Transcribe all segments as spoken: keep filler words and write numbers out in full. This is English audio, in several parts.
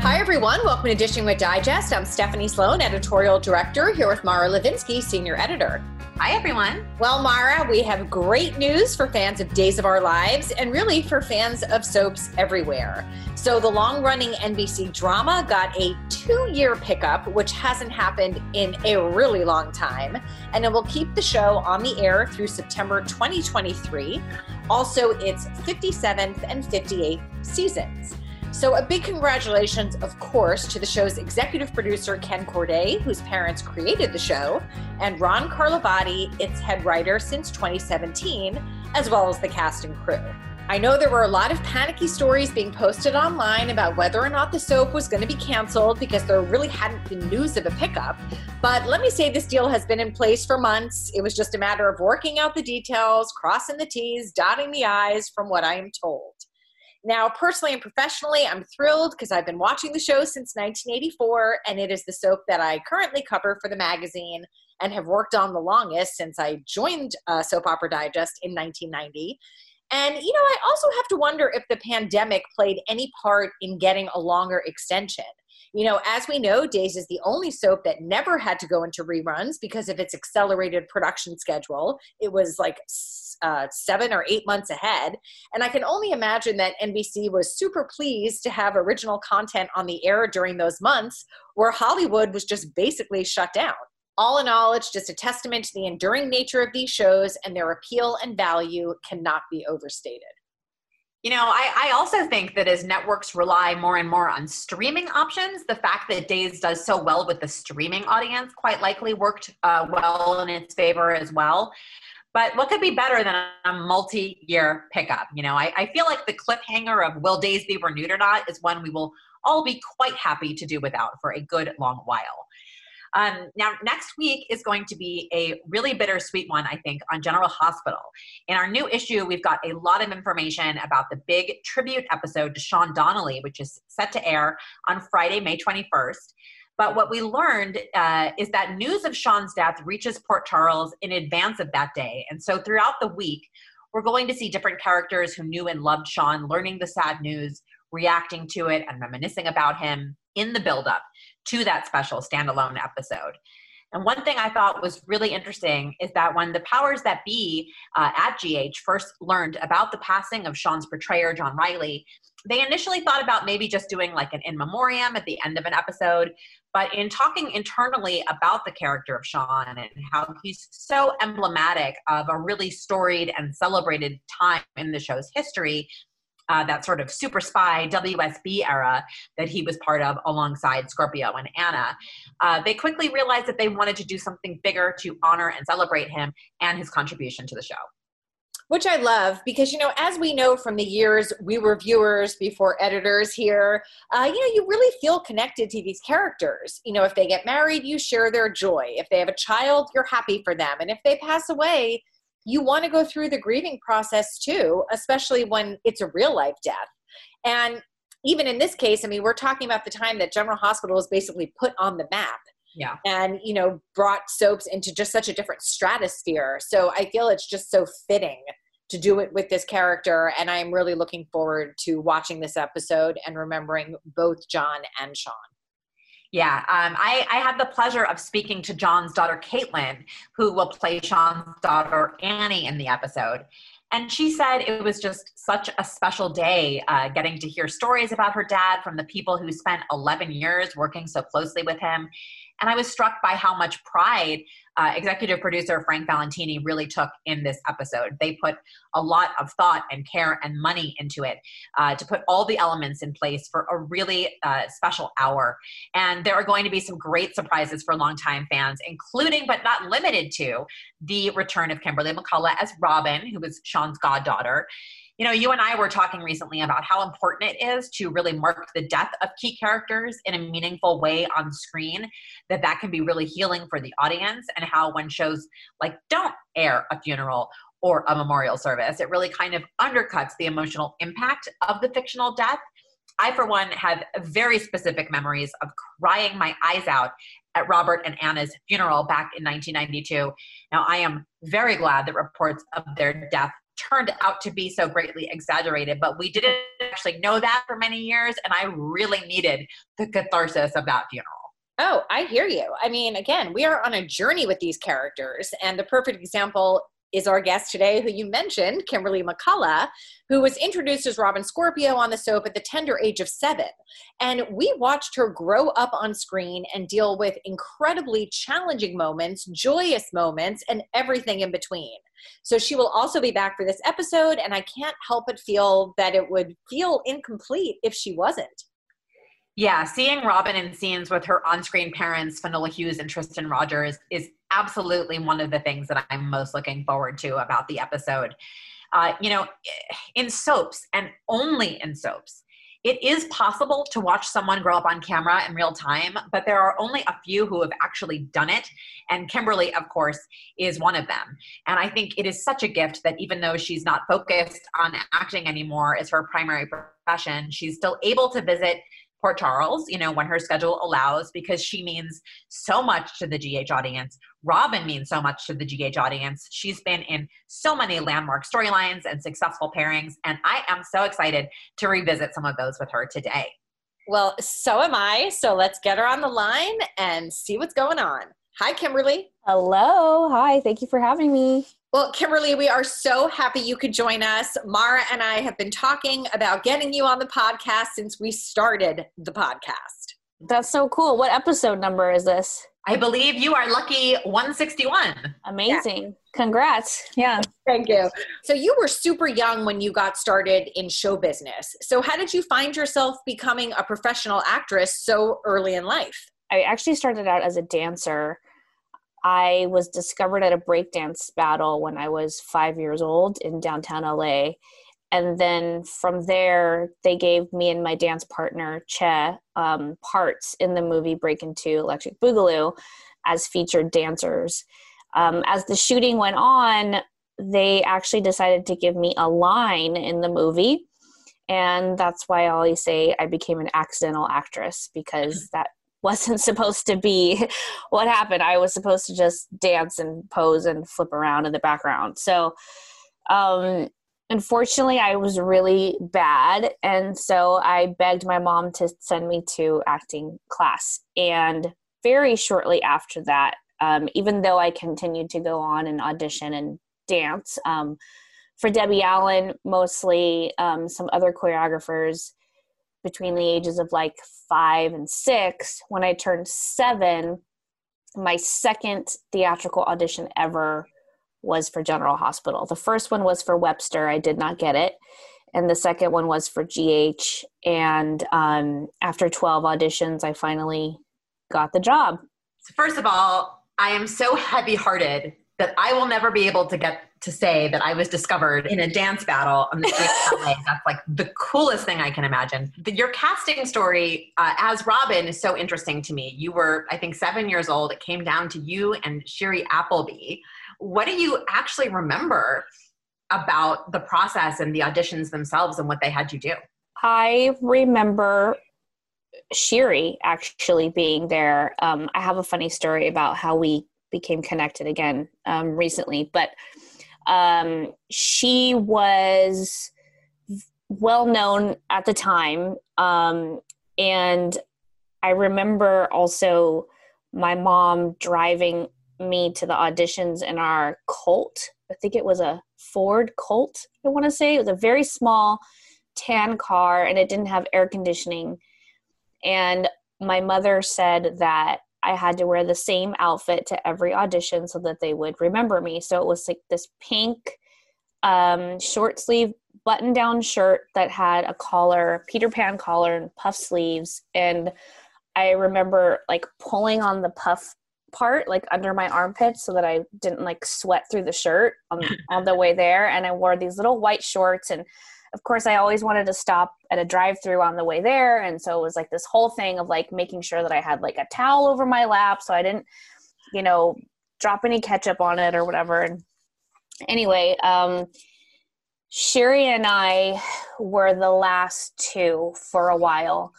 Hi, everyone. Welcome to Dishing With Digest. I'm Stephanie Sloan, editorial director, here with Mara Levinsky, senior editor. Hi, everyone. Well, Mara, we have great news for fans of Days of Our Lives and really for fans of soaps everywhere. So the long-running N B C drama got a two-year pickup, which hasn't happened in a really long time, and it will keep the show on the air through September twenty twenty-three. Also, its fifty-seventh and fifty-eighth seasons. So a big congratulations, of course, to the show's executive producer, Ken Corday, whose parents created the show, and Ron Carlovati, its head writer since twenty seventeen, as well as the cast and crew. I know there were a lot of panicky stories being posted online about whether or not the soap was going to be canceled because there really hadn't been news of a pickup. But let me say this deal has been in place for months. It was just a matter of working out the details, crossing the T's, dotting the I's, from what I am told. Now, personally and professionally, I'm thrilled because I've been watching the show since nineteen eighty-four, and it is the soap that I currently cover for the magazine and have worked on the longest since I joined uh, Soap Opera Digest in nineteen ninety. And, you know, I also have to wonder if the pandemic played any part in getting a longer extension. You know, as we know, Days is the only soap that never had to go into reruns because of its accelerated production schedule. It was like uh, seven or eight months ahead. And I can only imagine that N B C was super pleased to have original content on the air during those months where Hollywood was just basically shut down. All in all, it's just a testament to the enduring nature of these shows, and their appeal and value cannot be overstated. You know, I, I also think that as networks rely more and more on streaming options, the fact that Days does so well with the streaming audience quite likely worked uh, well in its favor as well. But what could be better than a multi-year pickup? You know, I, I feel like the cliffhanger of will Days be renewed or not is one we will all be quite happy to do without for a good long while. Um, now, next week is going to be a really bittersweet one, I think, on General Hospital. In our new issue, we've got a lot of information about the big tribute episode to Sean Donnelly, which is set to air on Friday, May twenty-first. But what we learned uh, is that news of Sean's death reaches Port Charles in advance of that day. And so throughout the week, we're going to see different characters who knew and loved Sean learning the sad news, reacting to it, and reminiscing about him in the buildup to that special standalone episode. And one thing I thought was really interesting is that when the powers that be uh, at G H first learned about the passing of Sean's portrayer, John Riley, they initially thought about maybe just doing like an in memoriam at the end of an episode. But in talking internally about the character of Sean and how he's so emblematic of a really storied and celebrated time in the show's history, Uh, that sort of super spy W S B era that he was part of alongside Scorpio and Anna, uh, they quickly realized that they wanted to do something bigger to honor and celebrate him and his contribution to the show. Which I love because, you know, as we know from the years we were viewers before editors here, uh, you know, you really feel connected to these characters. You know, if they get married, you share their joy. If they have a child, you're happy for them. And if they pass away, you want to go through the grieving process too, especially when it's a real life death. And even in this case, I mean, we're talking about the time that General Hospital was basically put on the map. Yeah. And, you know, brought soaps into just such a different stratosphere. So I feel it's just so fitting to do it with this character. And I'm really looking forward to watching this episode and remembering both John and Sean. Yeah, um, I, I had the pleasure of speaking to John's daughter, Caitlin, who will play Sean's daughter, Annie, in the episode. And she said it was just such a special day uh, getting to hear stories about her dad from the people who spent eleven years working so closely with him. And I was struck by how much pride uh, executive producer Frank Valentini really took in this episode. They put a lot of thought and care and money into it uh, to put all the elements in place for a really uh, special hour. And there are going to be some great surprises for longtime fans, including but not limited to the return of Kimberly McCullough as Robin, who was Sean's goddaughter. You know, you and I were talking recently about how important it is to really mark the death of key characters in a meaningful way on screen, that that can be really healing for the audience, and how when shows like don't air a funeral or a memorial service, it really kind of undercuts the emotional impact of the fictional death. I, for one, have very specific memories of crying my eyes out at Robert and Anna's funeral back in nineteen ninety-two. Now, I am very glad that reports of their death turned out to be so greatly exaggerated, but we didn't actually know that for many years, and I really needed the catharsis of that funeral. Oh, I hear you. I mean, again, we are on a journey with these characters, and the perfect example is our guest today, who you mentioned, Kimberly McCullough, who was introduced as Robin Scorpio on the soap at the tender age of seven. And we watched her grow up on screen and deal with incredibly challenging moments, joyous moments, and everything in between. So she will also be back for this episode, and I can't help but feel that it would feel incomplete if she wasn't. Yeah, seeing Robin in scenes with her on-screen parents, Finola Hughes and Tristan Rogers, is absolutely one of the things that I'm most looking forward to about the episode. Uh, you know, in soaps, and only in soaps, it is possible to watch someone grow up on camera in real time, but there are only a few who have actually done it. And Kimberly, of course, is one of them. And I think it is such a gift that even though she's not focused on acting anymore as her primary profession, she's still able to visit Port Charles, you know, when her schedule allows, because she means so much to the G H audience. Robin means so much to the G H audience. She's been in so many landmark storylines and successful pairings, and I am so excited to revisit some of those with her today. Well, so am I. So let's get her on the line and see what's going on. Hi, Kimberly. Hello. Hi. Thank you for having me. Well, Kimberly, we are so happy you could join us. Mara and I have been talking about getting you on the podcast since we started the podcast. That's so cool. What episode number is this? I believe you are Lucky one sixty-one. Amazing. Yeah. Congrats. Yeah. Thank you. So you were super young when you got started in show business. So how did you find yourself becoming a professional actress so early in life? I actually started out as a dancer. I was discovered at a breakdance battle when I was five years old in downtown L A. And then from there, they gave me and my dance partner, Che, um, parts in the movie Break Into Electric Boogaloo as featured dancers. Um, as the shooting went on, they actually decided to give me a line in the movie. And that's why I always say I became an accidental actress, because that wasn't supposed to be what happened. I was supposed to just dance and pose and flip around in the background. So um, unfortunately, I was really bad. And so I begged my mom to send me to acting class. And very shortly after that, um, even though I continued to go on and audition and dance, um, for Debbie Allen, mostly um, some other choreographers, between the ages of like five and six, when I turned seven, my second theatrical audition ever was for General Hospital. The first one was for Webster. I did not get it. And the second one was for G H. And um, after twelve auditions, I finally got the job. First of all, I am so heavy-hearted that I will never be able to get to say that I was discovered in a dance battle on the street of L A. That's like the coolest thing I can imagine. The, your casting story uh, as Robin is so interesting to me. You were, I think, seven years old. It came down to you and Shiri Appleby. What do you actually remember about the process and the auditions themselves and what they had you do? I remember Shiri actually being there, um, I have a funny story about how we became connected again um, recently, but um, she was well known at the time. Um, and I remember also my mom driving me to the auditions in our Colt. I think it was a Ford Colt, I want to say. It was a very small tan car and it didn't have air conditioning. And my mother said that I had to wear the same outfit to every audition so that they would remember me. So it was like this pink um, short sleeve button down shirt that had a collar, Peter Pan collar and puff sleeves. And I remember like pulling on the puff part, like under my armpits so that I didn't like sweat through the shirt on, on the way there. And I wore these little white shorts. And of course I always wanted to stop at a drive-through on the way there. And so it was like this whole thing of like making sure that I had like a towel over my lap so I didn't, you know, drop any ketchup on it or whatever. And anyway, um, Shiri and I were the last two for a while.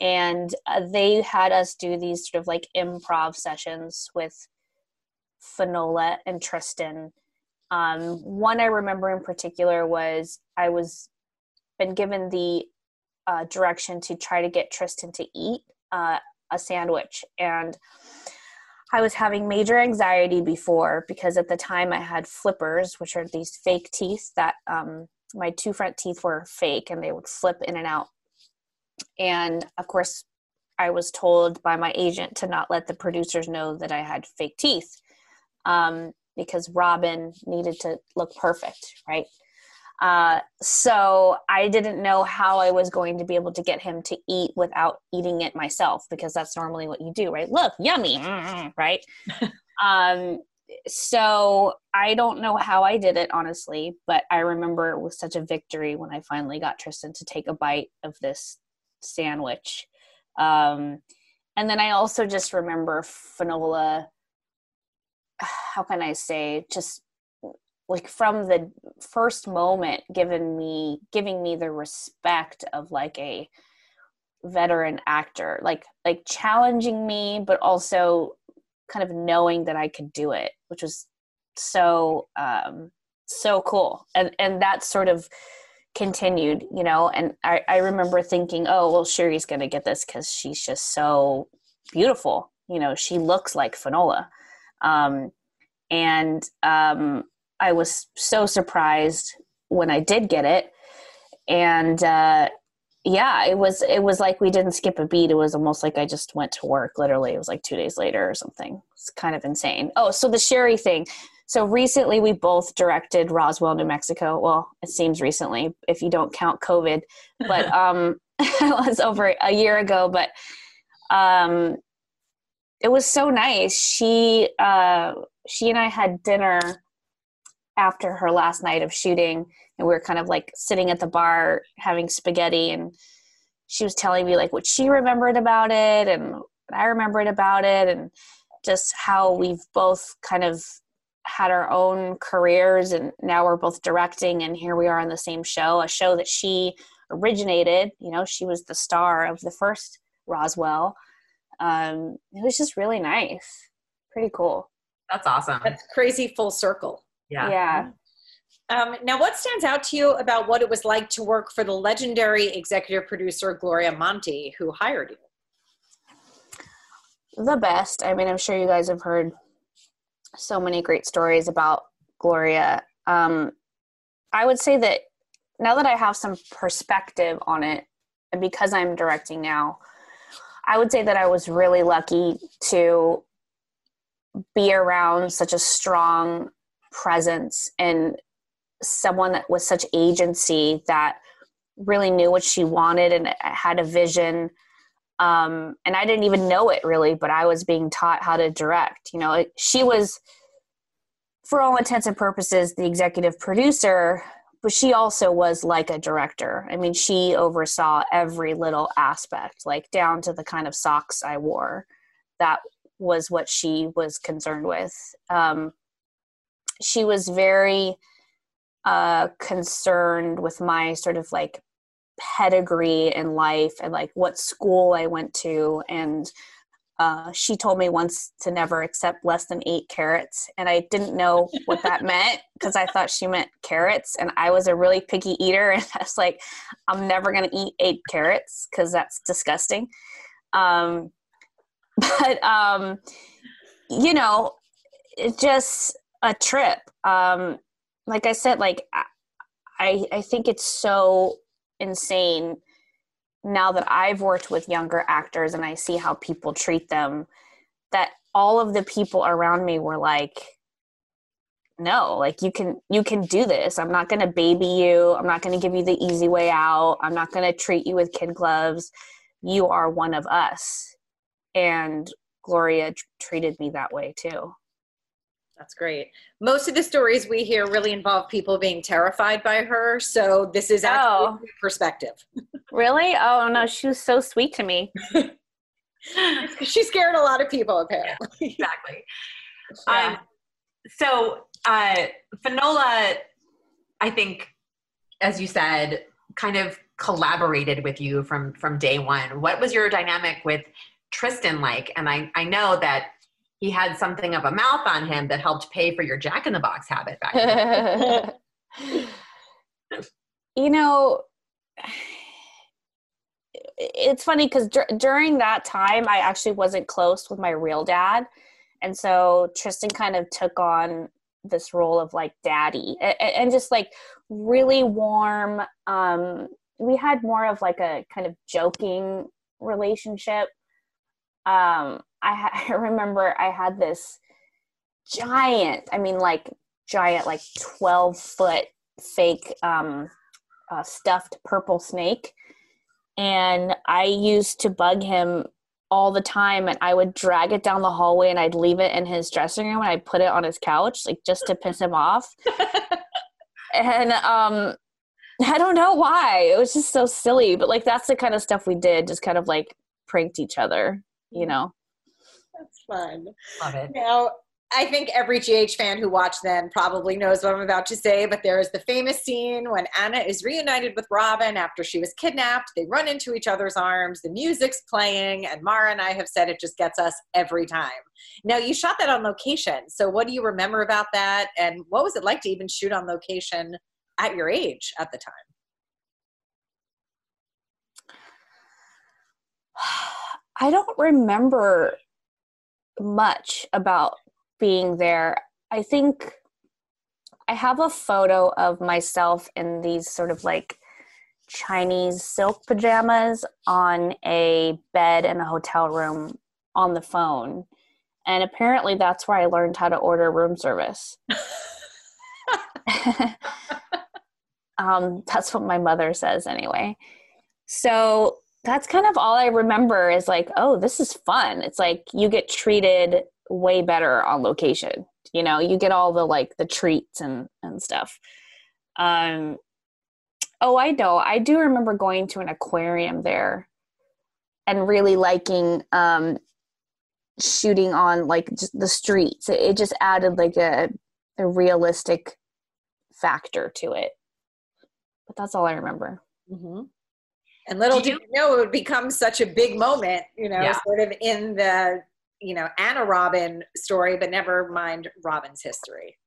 And uh, they had us do these sort of like improv sessions with Finola and Tristan. Um, one I remember in particular was I was been given the uh, direction to try to get Tristan to eat uh, a sandwich. And I was having major anxiety before because at the time I had flippers, which are these fake teeth that um, my two front teeth were fake and they would flip in and out. And of course I was told by my agent to not let the producers know that I had fake teeth um, because Robin needed to look perfect. Right. Uh, so I didn't know how I was going to be able to get him to eat without eating it myself, because that's normally what you do, right? Look, yummy. Right. um, so I don't know how I did it, honestly, but I remember it was such a victory when I finally got Tristan to take a bite of this sandwich. Um, and then I also just remember Finola, how can I say, just like from the first moment given me, giving me the respect of like a veteran actor, like, like challenging me, but also kind of knowing that I could do it, which was so, um, so cool. And, and that sort of continued, you know, and I, I remember thinking, oh, well, Shiri's going to get this because she's just so beautiful. You know, she looks like Finola. Um, and um, I was so surprised when I did get it. And uh, yeah, it was, it was like we didn't skip a beat. It was almost like I just went to work. Literally, it was like two days later or something. It's kind of insane. Oh, so the Shiri thing. So recently we both directed Roswell, New Mexico. Well, it seems recently if you don't count COVID, but um, it was over a year ago, but um, it was so nice. She, uh, she and I had dinner after her last night of shooting and we were kind of like sitting at the bar having spaghetti and she was telling me like what she remembered about it and I remembered about it and just how we've both kind of had our own careers and now we're both directing and here we are on the same show, a show that she originated. You know, she was the star of the first Roswell. Um, it was just really nice. Pretty cool. That's awesome. That's crazy full circle. Yeah. Yeah. Um, now what stands out to you about what it was like to work for the legendary executive producer, Gloria Monti, who hired you? The best. I mean, I'm sure you guys have heard so many great stories about Gloria. Um, I would say that now that I have some perspective on it, and because I'm directing now, I would say that I was really lucky to be around such a strong presence and someone that was such agency that really knew what she wanted and had a vision. Um, and I didn't even know it really, but I was being taught how to direct, you know, it, she was for all intents and purposes, the executive producer, but she also was like a director. I mean, she oversaw every little aspect, like down to the kind of socks I wore. That was what she was concerned with. Um, she was very, uh, concerned with my sort of like pedigree in life and like what school I went to. And uh, she told me once to never accept less than eight carrots. And I didn't know what that meant because I thought she meant carrots. And I was a really picky eater. And I was like, I'm never going to eat eight carrots because that's disgusting. Um, but, um, you know, it's just a trip. Um, like I said, like I, I think it's so insane now that I've worked with younger actors and I see how people treat them, that all of the people around me were like, no, like you can, you can do this. I'm not going to baby you. I'm not going to give you the easy way out. I'm not going to treat you with kid gloves. You are one of us. And Gloria t- treated me that way too. That's great. Most of the stories we hear really involve people being terrified by her. So this is actually oh. perspective. Really? Oh no, she was so sweet to me. She scared a lot of people apparently. Yeah, exactly. Yeah. Um, so uh, Finola, I think, as you said, kind of collaborated with you from, from day one. What was your dynamic with Tristan like? And I, I know that he had something of a mouth on him that helped pay for your Jack in the Box habit back then. You know, it's funny because dur- during that time, I actually wasn't close with my real dad. And so Tristan kind of took on this role of like daddy and, and just like really warm. Um, we had more of like a kind of joking relationship. Um, I, ha- I remember I had this giant, I mean like giant, like twelve foot fake um, uh, stuffed purple snake. And I used to bug him all the time, and I would drag it down the hallway and I'd leave it in his dressing room and I'd put it on his couch, like just to piss him off. And um, I don't know why. It was just so silly. But like, that's the kind of stuff we did, just kind of like pranked each other, you know? That's fun. Love it. Now, I think every G H fan who watched then probably knows what I'm about to say, but there is the famous scene when Anna is reunited with Robin after she was kidnapped. They run into each other's arms, the music's playing, and Mara and I have said it just gets us every time. Now, you shot that on location, so what do you remember about that, and what was it like to even shoot on location at your age at the time? I don't remember much about being there. I think I have a photo of myself in these sort of like Chinese silk pajamas on a bed in a hotel room on the phone. And apparently that's where I learned how to order room service. um, that's what my mother says anyway. So that's kind of all I remember is like, oh, this is fun. It's like you get treated way better on location. You know, you get all the like the treats and, and stuff. Um, oh, I know. I do remember going to an aquarium there and really liking um, shooting on like just the streets. It, it just added like a, a realistic factor to it. But that's all I remember. Mm-hmm. And little did you know it would become such a big moment, you know, yeah. sort of in the, you know, Anna Robin story, but never mind Robin's history.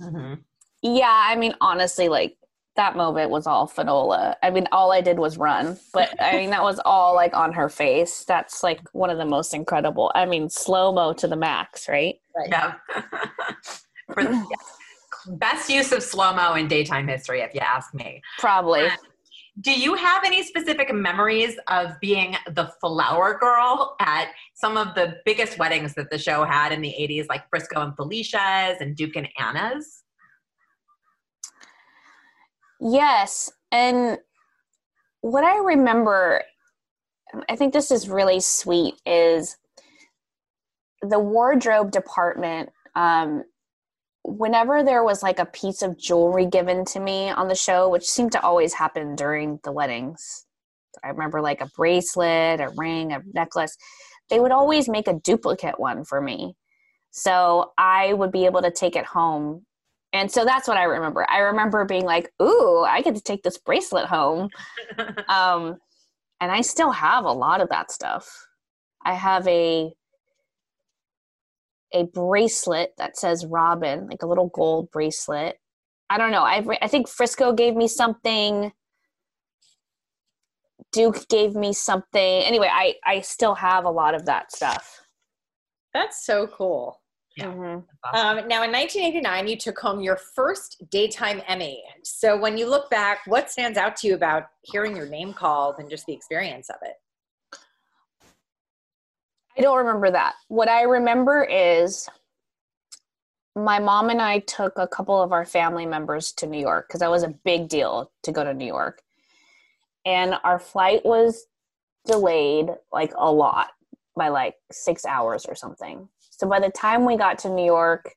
Mm-hmm. Yeah, I mean, honestly, like that moment was all Finola. I mean, all I did was run, but I mean, that was all like on her face. That's like one of the most incredible. I mean, slow-mo to the max, right? Right. Yeah. For the, yeah. Best use of slow-mo in daytime history, if you ask me. Probably. Uh, Do you have any specific memories of being the flower girl at some of the biggest weddings that the show had in the eighties, like Briscoe and Felicia's and Duke and Anna's? Yes. And what I remember, I think this is really sweet, is the wardrobe department, um, whenever there was like a piece of jewelry given to me on the show, which seemed to always happen during the weddings. I remember like a bracelet, a ring, a necklace. They would always make a duplicate one for me. So I would be able to take it home And so that's what I remember. I remember being like, ooh, I get to take this bracelet home. um, and I still have a lot of that stuff. I have a a bracelet that says Robin, like a little gold bracelet. I don't know. I I think Frisco gave me something. Duke gave me something. Anyway, I, I still have a lot of that stuff. That's so cool. Yeah. Mm-hmm. Um, now, in nineteen eighty-nine, you took home your first daytime Emmy. So when you look back, what stands out to you about hearing your name called and just the experience of it? I don't remember that. What I remember is my mom and I took a couple of our family members to New York because that was a big deal to go to New York. And our flight was delayed like a lot by like six hours or something. So by the time we got to New York,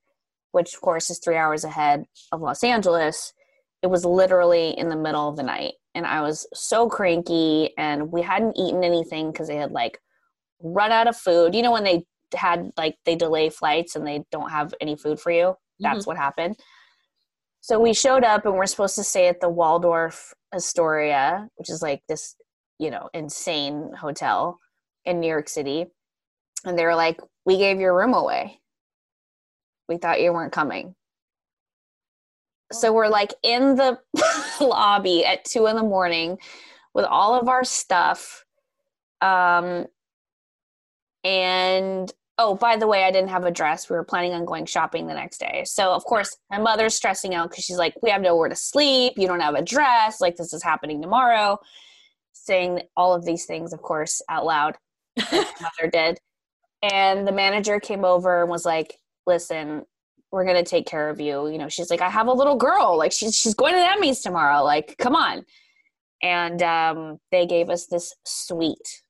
which of course is three hours ahead of Los Angeles, it was literally in the middle of the night. And I was so cranky, and we hadn't eaten anything because they had like run out of food. You know, when they had like, they delay flights and they don't have any food for you. That's mm-hmm. what happened. So we showed up and we're supposed to stay at the Waldorf Astoria, which is like this, you know, insane hotel in New York City. And they were like, we gave your room away. We thought you weren't coming. So we're like in the lobby at two in the morning with all of our stuff. Um, and oh, by the way, I didn't have a dress. We were planning on going shopping the next day. So, of course, my mother's stressing out because she's like, we have nowhere to sleep. You don't have a dress. Like, this is happening tomorrow. Saying all of these things, of course, out loud. My mother did. And the manager came over and was like, listen, we're going to take care of you. You know, she's like, I have a little girl. Like, she's, she's going to the Emmys tomorrow. Like, come on. And um, they gave us this suite.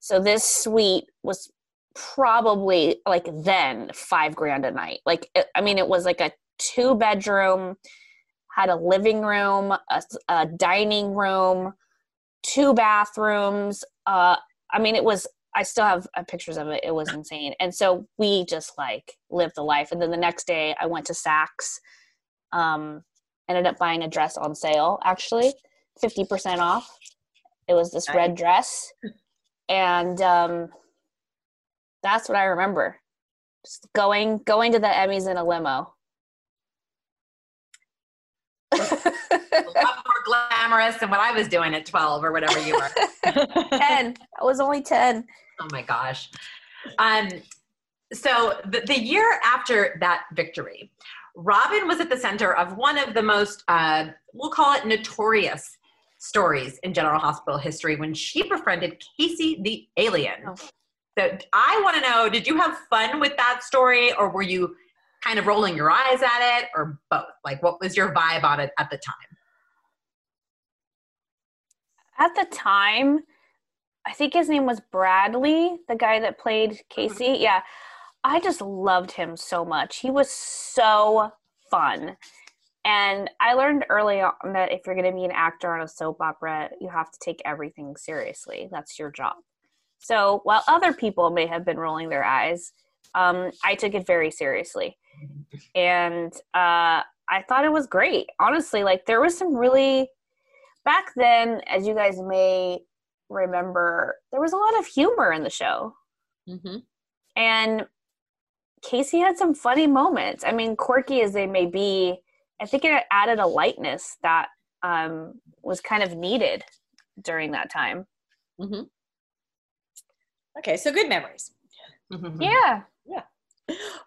So this suite was probably like then five grand a night. Like, I mean, it was like a two bedroom, had a living room, a, a dining room, two bathrooms. Uh, I mean, it was, I still have uh, pictures of it. It was insane. And so we just like lived the life. And then the next day I went to Saks, um, ended up buying a dress on sale, actually fifty percent off. It was this red dress. And, um, that's what I remember. Just going, going to the Emmys in a limo. A lot more glamorous than what I was doing at twelve or whatever you were. ten. I was only ten. Oh my gosh. Um, so the, the year after that victory, Robin was at the center of one of the most, uh, we'll call it notorious stories in General Hospital history when she befriended Casey the alien. Oh. So I want to know, did you have fun with that story, or were you kind of rolling your eyes at it, or both? Like, what was your vibe on it at the time? At the time, I think his name was Bradley, the guy that played Casey. Yeah. I just loved him so much. He was so fun. And I learned early on that if you're going to be an actor on a soap opera, you have to take everything seriously. That's your job. So while other people may have been rolling their eyes, um, I took it very seriously. And uh, I thought it was great. Honestly, like there was some really, back then, as you guys may remember, there was a lot of humor in the show. Mm-hmm. And Casey had some funny moments. I mean, quirky as they may be, I think it added a lightness that um, was kind of needed during that time. Mm-hmm. Okay, so good memories. Yeah. Yeah.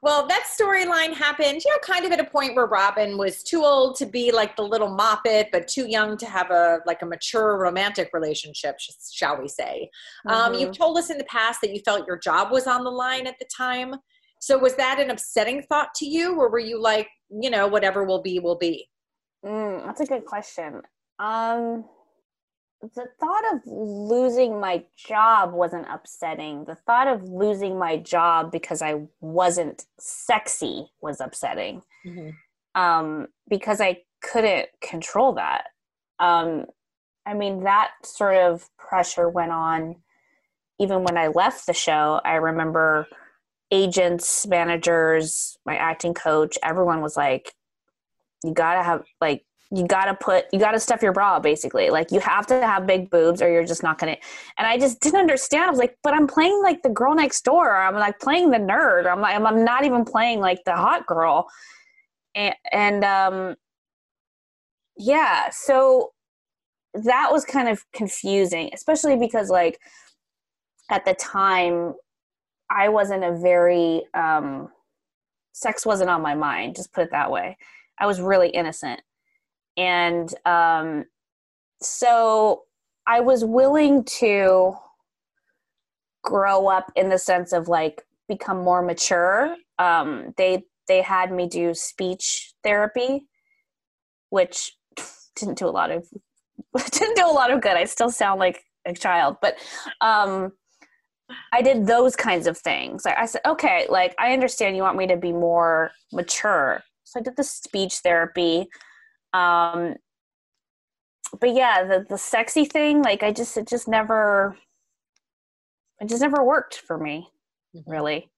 Well, that storyline happened, you know, kind of at a point where Robin was too old to be like the little moppet, but too young to have a, like a mature romantic relationship, shall we say. Mm-hmm. Um, you've told us in the past that you felt your job was on the line at the time. So was that an upsetting thought to you, or were you like, you know, whatever will be, will be? Mm, that's a good question. Um... The thought of losing my job wasn't upsetting. The thought of losing my job because I wasn't sexy was upsetting. Mm-hmm. Um, because I couldn't control that. Um, I mean, that sort of pressure went on even when I left the show. I remember agents, managers, my acting coach, everyone was like, you gotta have, like, you gotta put, you gotta stuff your bra, basically. Like, you have to have big boobs or you're just not gonna. And I just didn't understand. I was like, but I'm playing like the girl next door. Or I'm like playing the nerd. Or I'm like, I'm not even playing like the hot girl. And, and um, yeah, so that was kind of confusing, especially because like at the time I wasn't a very, um, sex wasn't on my mind. Just put it that way. I was really innocent. And um, so I was willing to grow up in the sense of like become more mature. Um, they they had me do speech therapy, which didn't do a lot of didn't do a lot of good. I still sound like a child, but um, I did those kinds of things. Like I said, okay, like I understand you want me to be more mature, so I did the speech therapy. Um, but yeah, the, the sexy thing, like I just, it just never, it just never worked for me, really.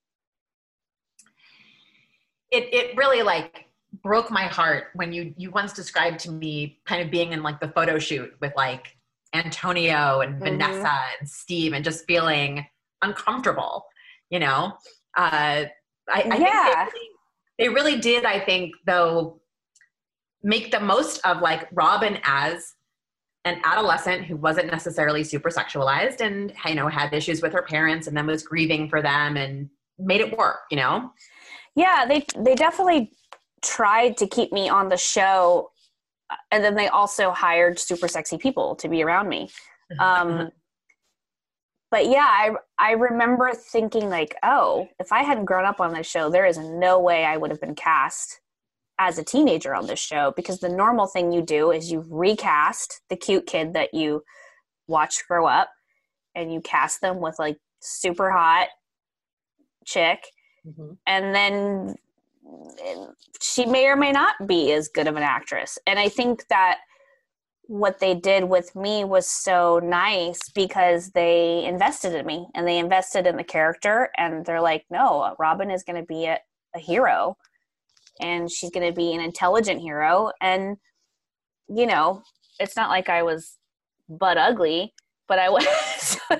It, it really like broke my heart when you, you once described to me kind of being in like the photo shoot with like Antonio and mm-hmm. Vanessa and Steve and just feeling uncomfortable, you know? Uh, I, I yeah. think they really, they really did, I think though, make the most of like Robin as an adolescent who wasn't necessarily super sexualized and, you know, had issues with her parents and then was grieving for them and made it work, you know? Yeah. They, they definitely tried to keep me on the show. And then they also hired super sexy people to be around me. Um, but yeah, I, I remember thinking like, oh, if I hadn't grown up on this show, there is no way I would have been cast as a teenager on this show, because the normal thing you do is you recast the cute kid that you watch grow up and you cast them with like super hot chick. Mm-hmm. And then she may or may not be as good of an actress. And I think that what they did with me was so nice because they invested in me and they invested in the character, and they're like, no, Robin is going to be a, a hero. And she's going to be an intelligent hero. And, you know, it's not like I was butt ugly, but I was,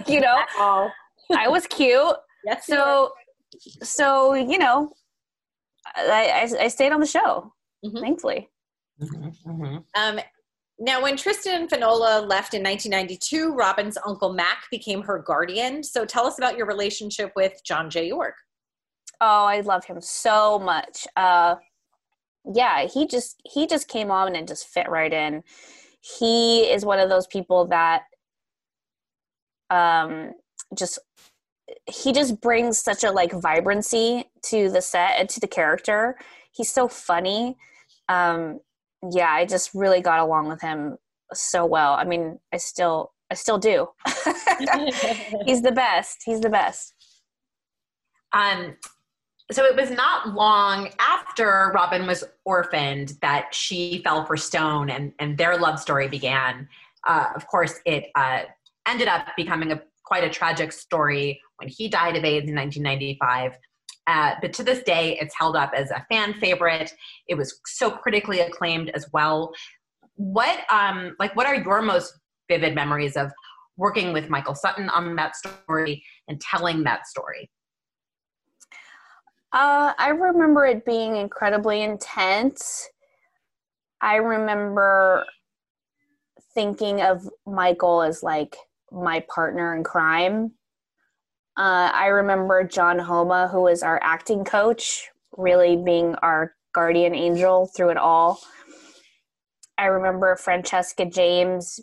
you know, I was cute. Yes, so, so, you know, I, I, I stayed on the show, mm-hmm. thankfully. Mm-hmm. Mm-hmm. Um, now, when Tristan and Finola left in nineteen ninety-two, Robin's uncle Mac became her guardian. So tell us about your relationship with John J. York. Oh, I love him so much. Uh, yeah, he just he just came on and just fit right in. He is one of those people that um, just he just brings such a like vibrancy to the set and to the character. He's so funny. Um, yeah, I just really got along with him so well. I mean, I still I still do. He's the best. He's the best. Um. So it was not long after Robin was orphaned that she fell for Stone and, and their love story began. Uh, of course, it uh, ended up becoming a quite a tragic story when he died of AIDS in nineteen ninety-five. Uh, but to this day, it's held up as a fan favorite. It was so critically acclaimed as well. What um like what are your most vivid memories of working with Michael Sutton on that story and telling that story? Uh, I remember it being incredibly intense. I remember thinking of Michael as like my partner in crime. Uh, I remember John Homa, who was our acting coach, really being our guardian angel through it all. I remember Francesca James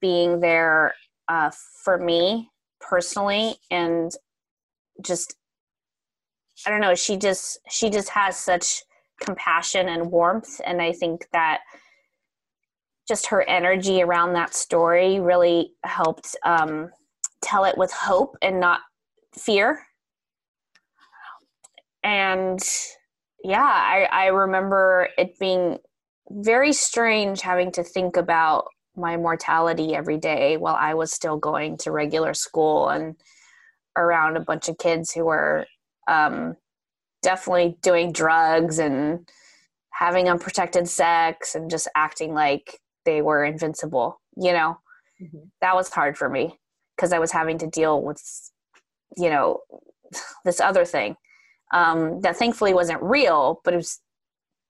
being there uh, for me personally, and just I don't know, she just, she just has such compassion and warmth. And I think that just her energy around that story really helped um, tell it with hope and not fear. And yeah, I, I remember it being very strange having to think about my mortality every day while I was still going to regular school and around a bunch of kids who were um, definitely doing drugs and having unprotected sex and just acting like they were invincible, you know. Mm-hmm. That was hard for me because I was having to deal with, you know, this other thing um, that thankfully wasn't real, but it was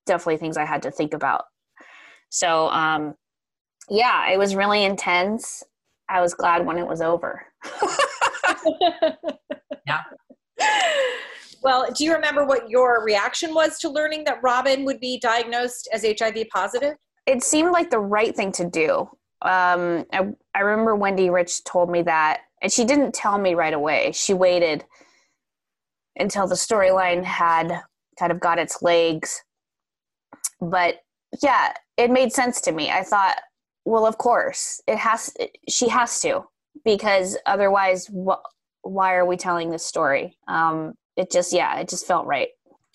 definitely things I had to think about. So, um, yeah, it was really intense. I was glad when it was over. Yeah. Well, do you remember what your reaction was to learning that Robin would be diagnosed as H I V positive? It seemed like the right thing to do. Um, I, I remember Wendy Rich told me that, and she didn't tell me right away. She waited until the storyline had kind of got its legs. But yeah, it made sense to me. I thought, well, of course it has, it, she has to, because otherwise wh- why are we telling this story? Um, it just, yeah, it just felt right.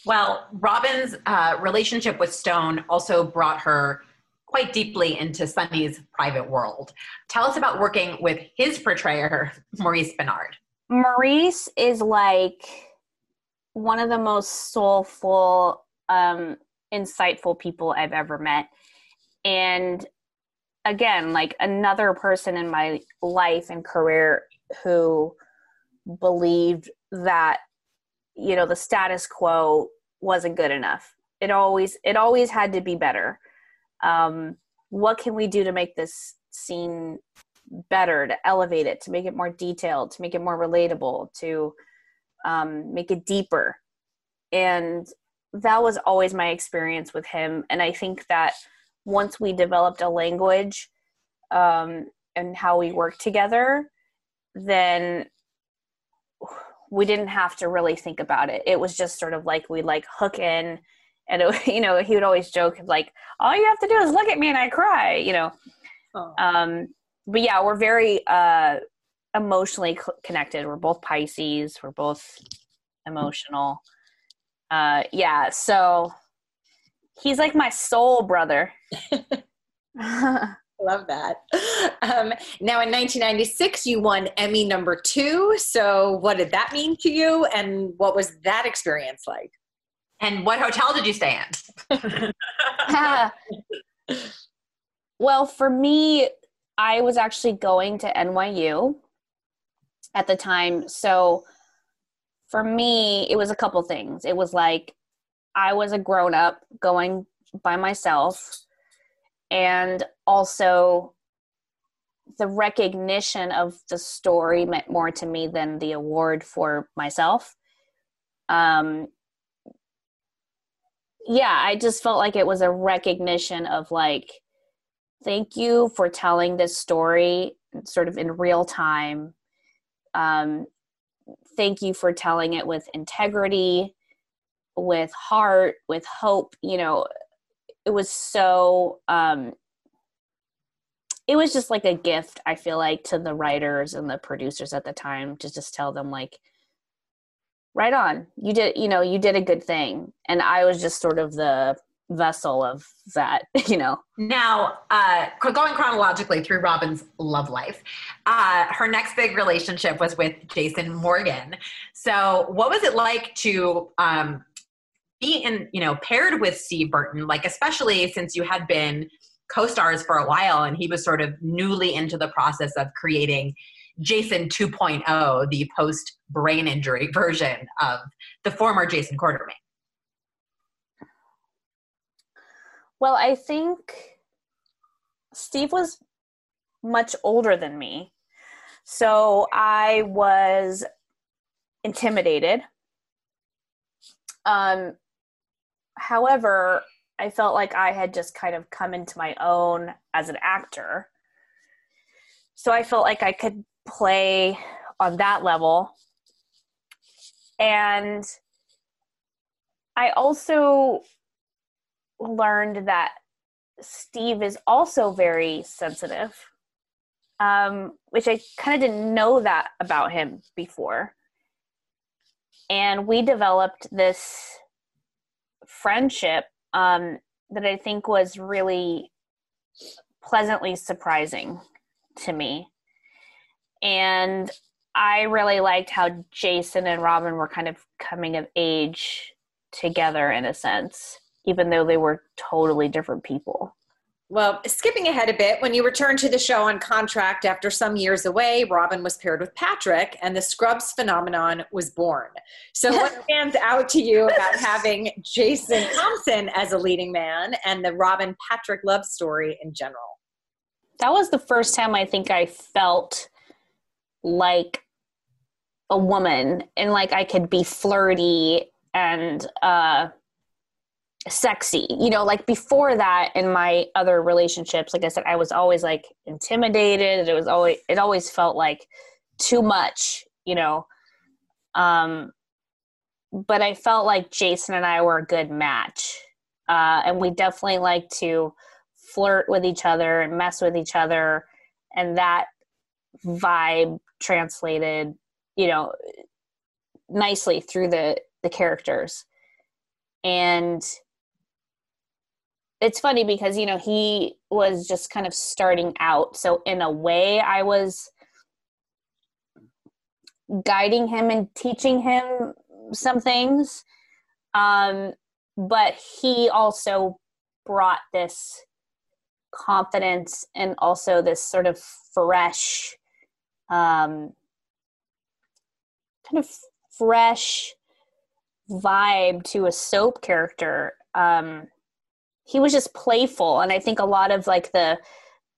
Well, Robin's uh, relationship with Stone also brought her quite deeply into Sunny's private world. Tell us about working with his portrayer, Maurice Bernard. Maurice is like one of the most soulful, um, insightful people I've ever met. And again, like another person in my life and career who believed that, you know, the status quo wasn't good enough. It always, it always had to be better. Um, what can we do to make this scene better, to elevate it, to make it more detailed, to make it more relatable, to um, make it deeper? And that was always my experience with him. And I think that once we developed a language um, and how we work together, then we didn't have to really think about it. It was just sort of like we like hook in. And, it, you know, he would always joke, like, all you have to do is look at me and I cry, you know. Oh. Um, but, yeah, we're very uh, emotionally co- connected. We're both Pisces. We're both emotional. Uh, yeah, so he's like my soul brother. Love that. Um, now, in nineteen ninety-six, you won Emmy number two. So what did that mean to you? And what was that experience like? And what hotel did you stay in? uh, well, for me, I was actually going to N Y U at the time. So for me, it was a couple things. It was like I was a grown-up going by myself. And also the recognition of the story meant more to me than the award for myself. Um. Yeah, I just felt like it was a recognition of like, thank you for telling this story sort of in real time. Um, thank you for telling it with integrity, with heart, with hope. You know, it was so, um, it was just like a gift, I feel like, to the writers and the producers at the time to just tell them like, right on. You did, you know, you did a good thing. And I was just sort of the vessel of that, you know. Now, uh, going chronologically through Robin's love life, uh, her next big relationship was with Jason Morgan. So what was it like to um, be in, you know, paired with Steve Burton, like especially since you had been co-stars for a while and he was sort of newly into the process of creating Jason two point oh, the post-brain injury version of the former Jason Quartermain? Well, I think Steve was much older than me, so I was intimidated. Um, however, I felt like I had just kind of come into my own as an actor, so I felt like I could play on that level. And I also learned that Steve is also very sensitive, um, which I kind of didn't know that about him before. And we developed this friendship um, that I think was really pleasantly surprising to me. And I really liked how Jason and Robin were kind of coming of age together in a sense, even though they were totally different people. Well, skipping ahead a bit, when you returned to the show on contract after some years away, Robin was paired with Patrick, and the Scrubs phenomenon was born. So what stands out to you about having Jason Thompson as a leading man and the Robin-Patrick love story in general? That was the first time I think I felt like a woman and like I could be flirty and uh sexy, you know, like before that in my other relationships, like I said, I was always like intimidated. It was always, it always felt like too much, you know? Um, but I felt like Jason and I were a good match. Uh, and we definitely like to flirt with each other and mess with each other. And that vibe translated, you know, nicely through the, the characters. And it's funny because, you know, he was just kind of starting out. So in a way, I was guiding him and teaching him some things. Um, but he also brought this confidence and also this sort of fresh, um, kind of fresh vibe to a soap character. Um, he was just playful. And I think a lot of like the,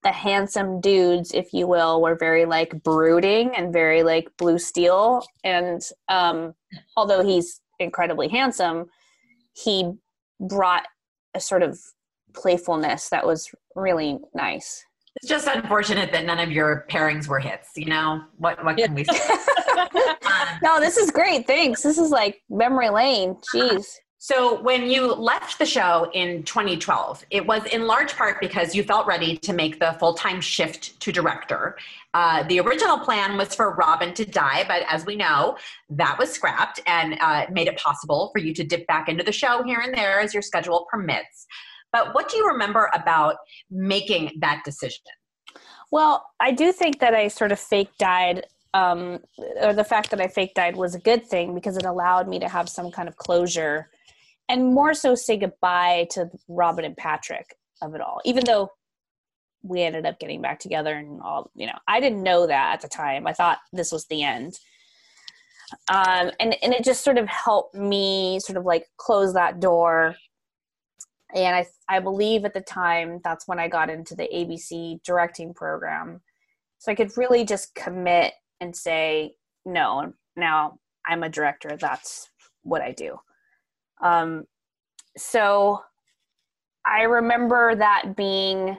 the handsome dudes, if you will, were very like brooding and very like blue steel. And, um, although he's incredibly handsome, he brought a sort of playfulness that was really nice. It's just unfortunate that none of your pairings were hits, you know? What what can we say? No, this is great. Thanks. This is like memory lane. Jeez. So when you left the show in twenty twelve, it was in large part because you felt ready to make the full-time shift to director. Uh, the original plan was for Robin to die, but as we know, that was scrapped and uh, made it possible for you to dip back into the show here and there as your schedule permits. But what do you remember about making that decision? Well, I do think that I sort of fake died, um, or the fact that I fake died was a good thing because it allowed me to have some kind of closure and more so say goodbye to Robin and Patrick of it all, even though we ended up getting back together and all, you know, I didn't know that at the time. I thought this was the end. Um, and, and it just sort of helped me sort of like close that door. And I I believe at the time, that's when I got into the A B C directing program. So I could really just commit and say, no, now I'm a director. That's what I do. Um, so I remember that being,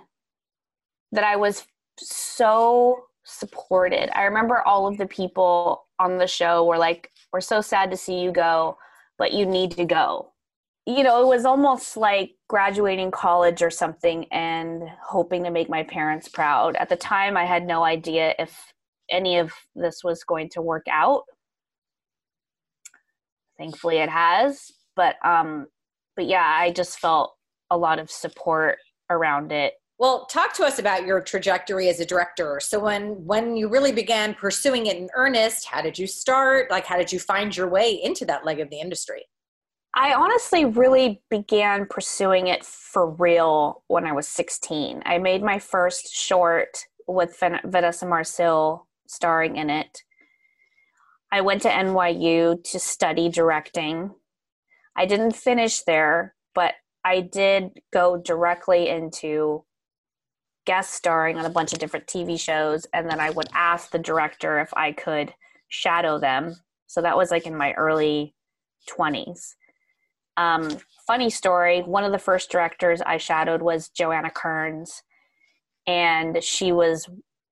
that I was so supported. I remember all of the people on the show were like, we're so sad to see you go, but you need to go. You know, it was almost like graduating college or something and hoping to make my parents proud. At the time, I had no idea if any of this was going to work out. Thankfully, it has. But, um, but yeah, I just felt a lot of support around it. Well, talk to us about your trajectory as a director. So when, when you really began pursuing it in earnest, how did you start? Like, how did you find your way into that leg of the industry? I honestly really began pursuing it for real when I was sixteen. I made my first short with Fen- Vanessa Marcil starring in it. I went to N Y U to study directing. I didn't finish there, but I did go directly into guest starring on a bunch of different T V shows, and then I would ask the director if I could shadow them. So that was like in my early twenties. Um, funny story, one of the first directors I shadowed was Joanna Kerns, and she was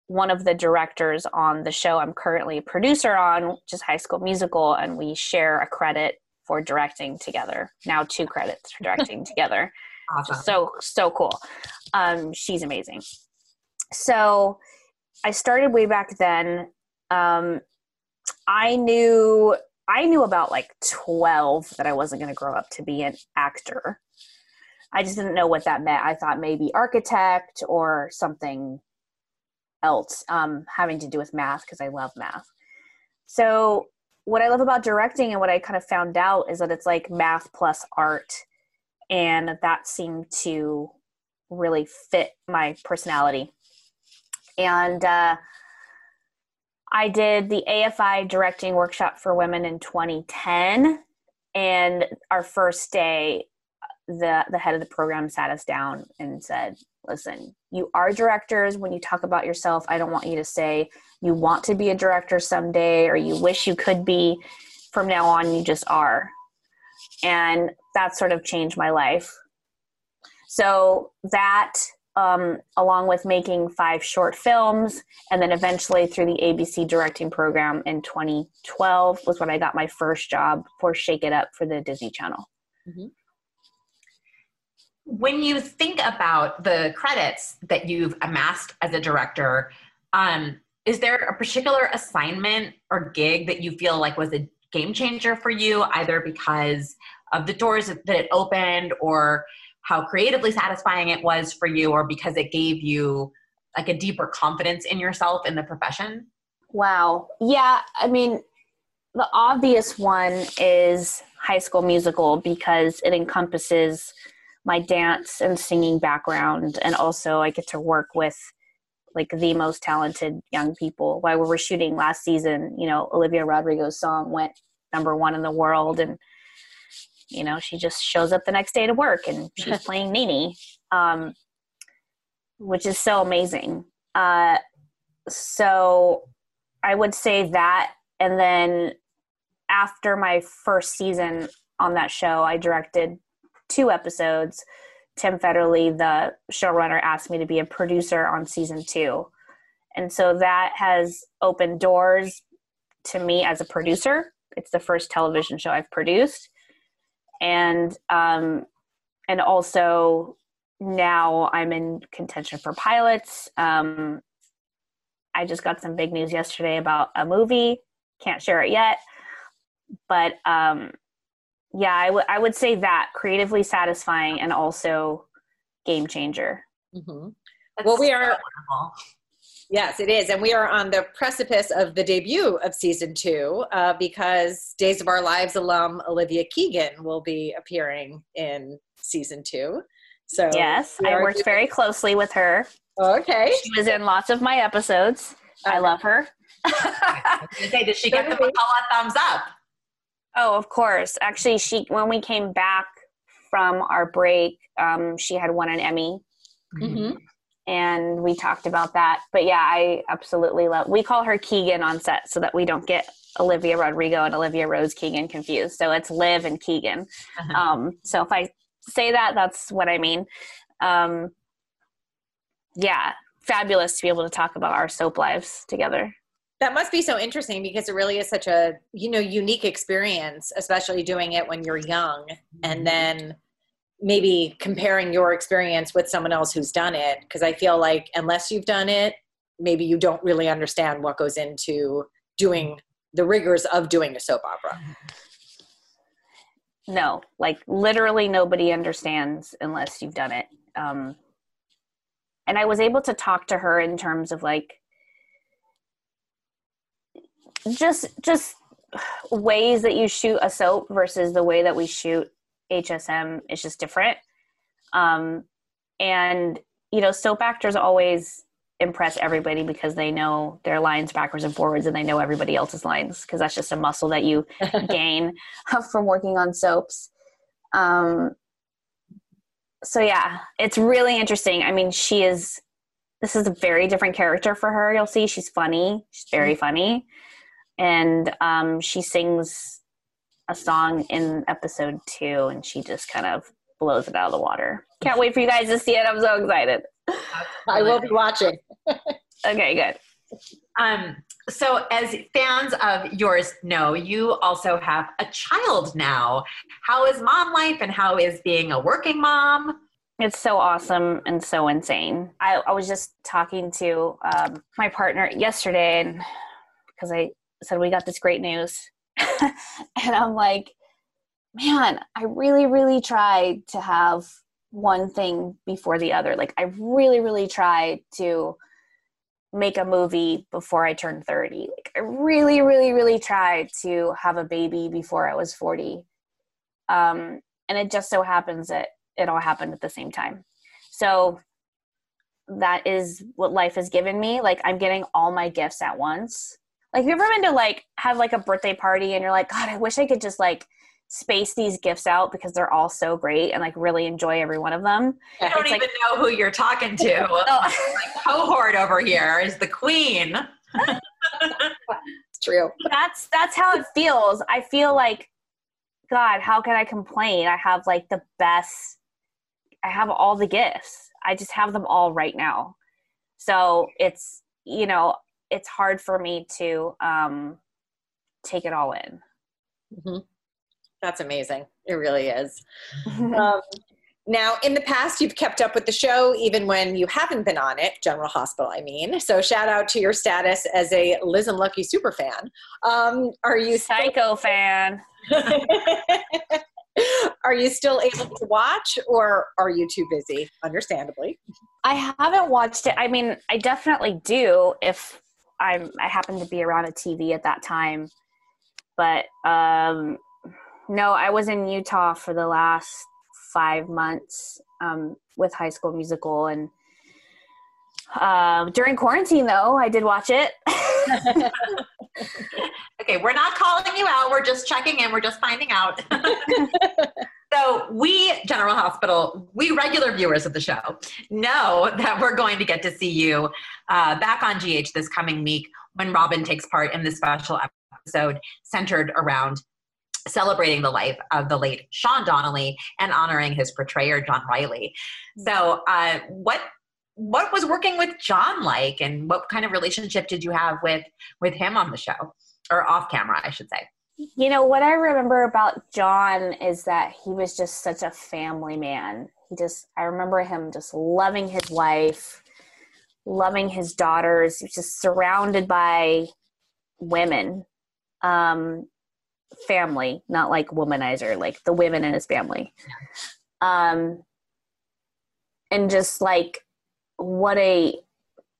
one of the directors on the show I'm currently a producer on, which is High School Musical, and we share a credit for directing together. Now two credits for directing together. Awesome. So, so cool. Um, she's amazing. So I started way back then. Um, I knew... I knew about like twelve that I wasn't going to grow up to be an actor. I just didn't know what that meant. I thought maybe architect or something else, um, having to do with math because I love math. So what I love about directing and what I kind of found out is that it's like math plus art. And that seemed to really fit my personality. And uh, I did the A F I directing workshop for women in twenty ten. And our first day, the, the head of the program sat us down and said, listen, you are directors. When you talk about yourself, I don't want you to say you want to be a director someday or you wish you could be. From now on, you just are. And that sort of changed my life. So that, um, along with making five short films, and then eventually through the A B C directing program in twenty twelve was when I got my first job for Shake It Up for the Disney Channel. Mm-hmm. When you think about the credits that you've amassed as a director, um, is there a particular assignment or gig that you feel like was a game changer for you, either because of the doors that it opened or how creatively satisfying it was for you, or because it gave you like a deeper confidence in yourself in the profession? Wow. Yeah. I mean, the obvious one is High School Musical because it encompasses my dance and singing background. And also I get to work with like the most talented young people. While we were shooting last season, you know, Olivia Rodrigo's song went number one in the world. And, you know, she just shows up the next day to work and she's playing Nene, um, which is so amazing. Uh, so I would say that. And then after my first season on that show, I directed two episodes. Tim Federle, the showrunner, asked me to be a producer on season two. And so that has opened doors to me as a producer. It's the first television show I've produced. And, um, and also now I'm in contention for pilots. Um, I just got some big news yesterday about a movie. Can't share it yet, but, um, yeah, I, w- I would say that creatively satisfying and also game changer. Mm-hmm. Well, we are, wonderful. Yes, it is. And we are on the precipice of the debut of season two uh, because Days of Our Lives alum Olivia Keegan will be appearing in season two. So yes, I worked doing- very closely with her. Okay. She was in lots of my episodes. Okay. I love her. I was gonna say, did she get the McCullough thumbs up? Oh, of course. Actually, she when we came back from our break, um, she had won an Emmy. Mm-hmm. And we talked about that. But yeah, I absolutely love – we call her Keegan on set so that we don't get Olivia Rodrigo and Olivia Rose Keegan confused. So it's Liv and Keegan. Uh-huh. Um, so if I say that, that's what I mean. Um, yeah, fabulous to be able to talk about our soap lives together. That must be so interesting because it really is such a, you know, unique experience, especially doing it when you're young and then maybe comparing your experience with someone else who's done it. Because I feel like unless you've done it, maybe you don't really understand what goes into doing the rigors of doing a soap opera. No, like literally nobody understands unless you've done it. Um, and I was able to talk to her in terms of like, Just just ways that you shoot a soap versus the way that we shoot H S M is just different. Um, and, you know, soap actors always impress everybody because they know their lines backwards and forwards and they know everybody else's lines because that's just a muscle that you gain from working on soaps. Um, so, yeah, it's really interesting. I mean, she is – this is a very different character for her, you'll see. She's funny. She's very funny. And um, she sings a song in episode two, and she just kind of blows it out of the water. Can't wait for you guys to see it. I'm so excited. I will be watching. Okay, good. Um, so as fans of yours know, you also have a child now. How is mom life and how is being a working mom? It's so awesome and so insane. I, I was just talking to um, my partner yesterday, and because I – said we got this great news and I'm like, man, I really really tried to have one thing before the other. Like I really really tried to make a movie before I turned thirty. Like, I really, really, really tried to have a baby before I was forty. Um, and it just so happens that it all happened at the same time. So that is what life has given me. Like, I'm getting all my gifts at once. Like, have you ever been to, like, have, like, a birthday party and you're like, God, I wish I could just, like, space these gifts out because they're all so great and, like, really enjoy every one of them. You don't it's even like, know who you're talking to. Like, cohort over here is the queen. It's true. That's, that's how it feels. I feel like, God, how can I complain? I have, like, the best, I have all the gifts. I just have them all right now. So it's, you know, it's hard for me to um, take it all in. Mm-hmm. That's amazing. It really is. um, now, in the past, you've kept up with the show, even when you haven't been on it, General Hospital, I mean. So shout out to your status as a Liz and Lucky super fan. Um, are you Psycho still- fan. Are you still able to watch, or are you too busy? Understandably. I haven't watched it. I mean, I definitely do if I'm, I happen to be around a T V at that time. But um, no, I was in Utah for the last five months um, with High School Musical. And uh, during quarantine, though, I did watch it. Okay, we're not calling you out. We're just checking in. We're just finding out. So we, General Hospital, we regular viewers of the show know that we're going to get to see you uh, back on G H this coming week when Robin takes part in this special episode centered around celebrating the life of the late Sean Donnelly and honoring his portrayer, John Riley. So uh, what what was working with John like, and what kind of relationship did you have with, with him on the show? Or off camera, I should say. You know, what I remember about John is that he was just such a family man. He just, I remember him just loving his wife, loving his daughters. He was just surrounded by women, um, family, not like womanizer, like the women in his family. Um, and just like, what a,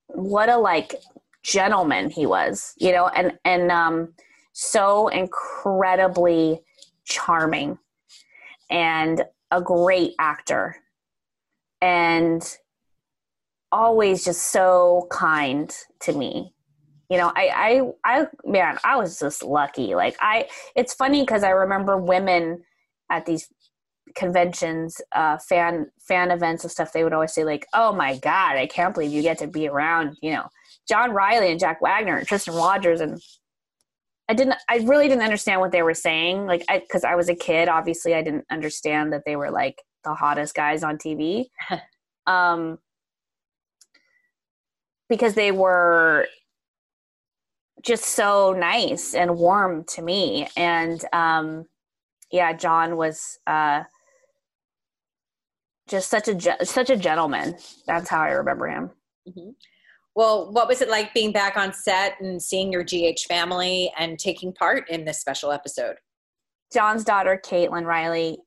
what a like, gentleman he was, you know, and, and, um, so incredibly charming and a great actor and always just so kind to me. You know, I, I, I, man, I was just lucky. Like I, it's funny cause I remember women at these conventions, uh, fan, fan events and stuff, they would always say like, oh my God, I can't believe you get to be around, you know, John Riley and Jack Wagner and Tristan Rogers. And I didn't, I really didn't understand what they were saying. Like, I, cause I was a kid, obviously I didn't understand that they were like the hottest guys on T V. Um, because they were just so nice and warm to me. And, um, yeah, John was, uh, just such a, such a gentleman. That's how I remember him. Mm-hmm. Well, what was it like being back on set and seeing your G H family and taking part in this special episode? John's daughter, Caitlin Riley,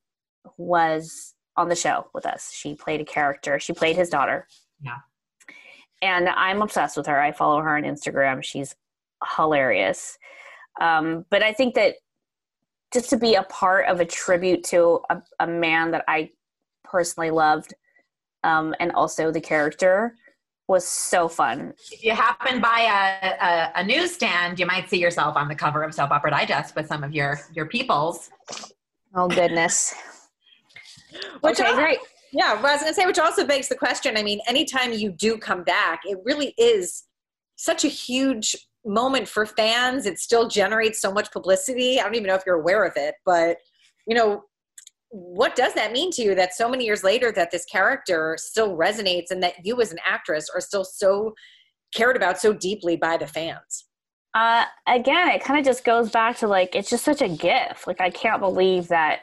was on the show with us. She played a character. She played his daughter. Yeah. And I'm obsessed with her. I follow her on Instagram. She's hilarious. Um, but I think that just to be a part of a tribute to a, a man that I personally loved, um, and also the character was so fun. If you happen by a, a, a newsstand, you might see yourself on the cover of Soap Opera Digest with some of your, your peoples. Oh, goodness. Which okay, great. Yeah, well, I was going to say, which also begs the question, I mean, anytime you do come back, it really is such a huge moment for fans. It still generates so much publicity. I don't even know if you're aware of it, but, you know, what does that mean to you that so many years later that this character still resonates and that you as an actress are still so cared about so deeply by the fans? Uh, again, it kind of just goes back to like, it's just such a gift. Like, I can't believe that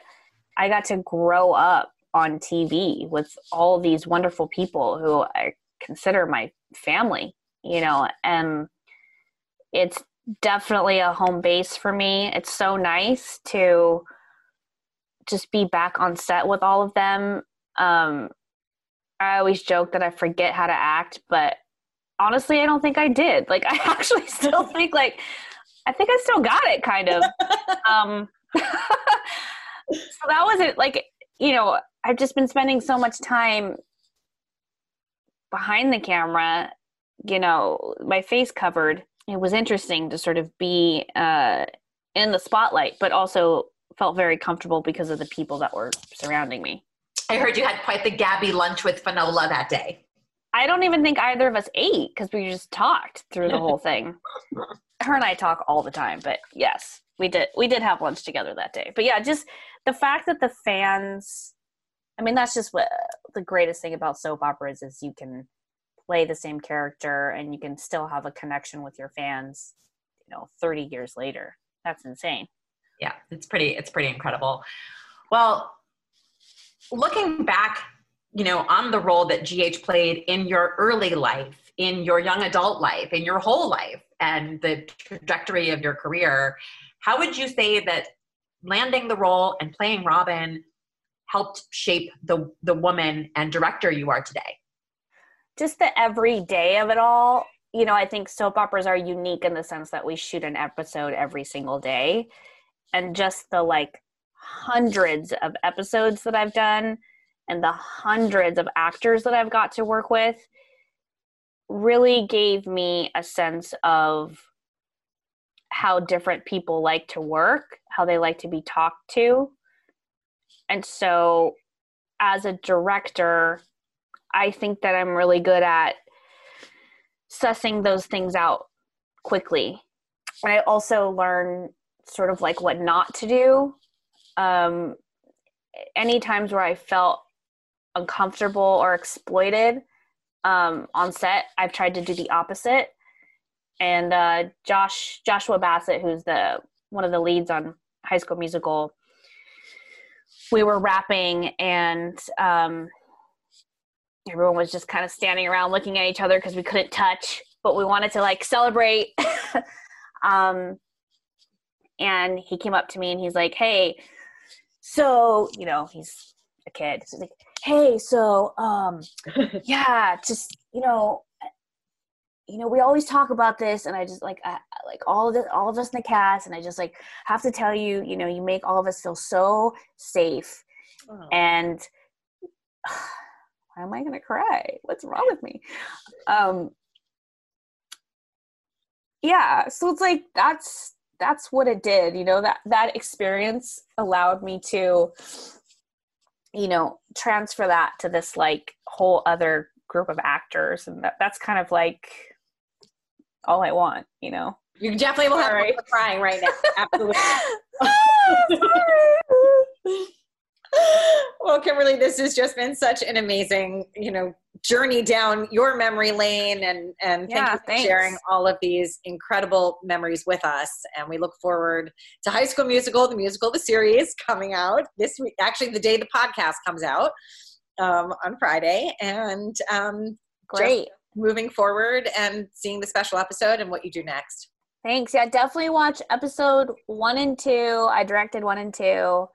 I got to grow up on T V with all these wonderful people who I consider my family, you know, and it's definitely a home base for me. It's so nice to just be back on set with all of them. Um, I always joke that I forget how to act, but honestly, I don't think I did. Like, I actually still think, like, I think I still got it, kind of. Um, so that wasn't, like, you know, I've just been spending so much time behind the camera, you know, my face covered. It was interesting to sort of be uh, in the spotlight, but also felt very comfortable because of the people that were surrounding me. I heard you had quite the Gabby lunch with Finola that day. I don't even think either of us ate because we just talked through the whole thing. Her and I talk all the time, but yes, we did. We did have lunch together that day. But yeah, just the fact that the fans, I mean, that's just what the greatest thing about soap operas is, you can play the same character and you can still have a connection with your fans, you know, thirty years later. That's insane. Yeah, it's pretty, it's pretty incredible. Well, looking back, you know, on the role that G H played in your early life, in your young adult life, in your whole life, and the trajectory of your career, how would you say that landing the role and playing Robin helped shape the, the woman and director you are today? Just the everyday of it all. You know, I think soap operas are unique in the sense that we shoot an episode every single day. And just the, like, hundreds of episodes that I've done and the hundreds of actors that I've got to work with really gave me a sense of how different people like to work, how they like to be talked to. And so as a director, I think that I'm really good at sussing those things out quickly. And I also learn sort of like what not to do. Um, any times where I felt uncomfortable or exploited um, on set, I've tried to do the opposite. And uh, Josh Joshua Bassett, who's the one of the leads on High School Musical, we were rapping and um, everyone was just kind of standing around looking at each other because we couldn't touch, but we wanted to, like, celebrate. um, and he came up to me and he's like, "Hey, so," you know, he's a kid. So he's like, "Hey, so, um, yeah, just, you know, you know, we always talk about this, and I just, like, I, like all of this, all of us in the cast, and I just, like, have to tell you, you know, you make all of us feel so safe." Oh. And uh, why am I gonna cry? What's wrong with me? Um, yeah, so it's like that's that's what it did, you know. That that experience allowed me to, you know, transfer that to this, like, whole other group of actors, and that, that's kind of like all I want, you know. You definitely will have right. crying right now. Absolutely. Oh, sorry. Well, Kimberly, this has just been such an amazing, you know, journey down your memory lane, and and thank yeah, you for thanks. sharing all of these incredible memories with us. And we look forward to High School Musical, the musical, the series coming out this week. Actually, the day the podcast comes out. Um, on Friday, and um, great moving forward and seeing the special episode and what you do next. Thanks. Yeah, definitely watch episode one and two. I directed one and two.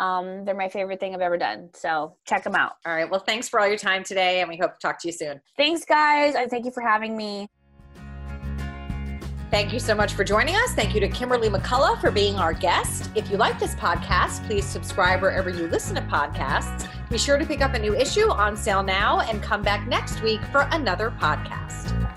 Um, they're my favorite thing I've ever done. So check them out. All right. Well, thanks for all your time today, and we hope to talk to you soon. Thanks, guys. I thank you for having me. Thank you so much for joining us. Thank you to Kimberly McCullough for being our guest. If you like this podcast, please subscribe wherever you listen to podcasts. Be sure to pick up a new issue on sale now, and come back next week for another podcast.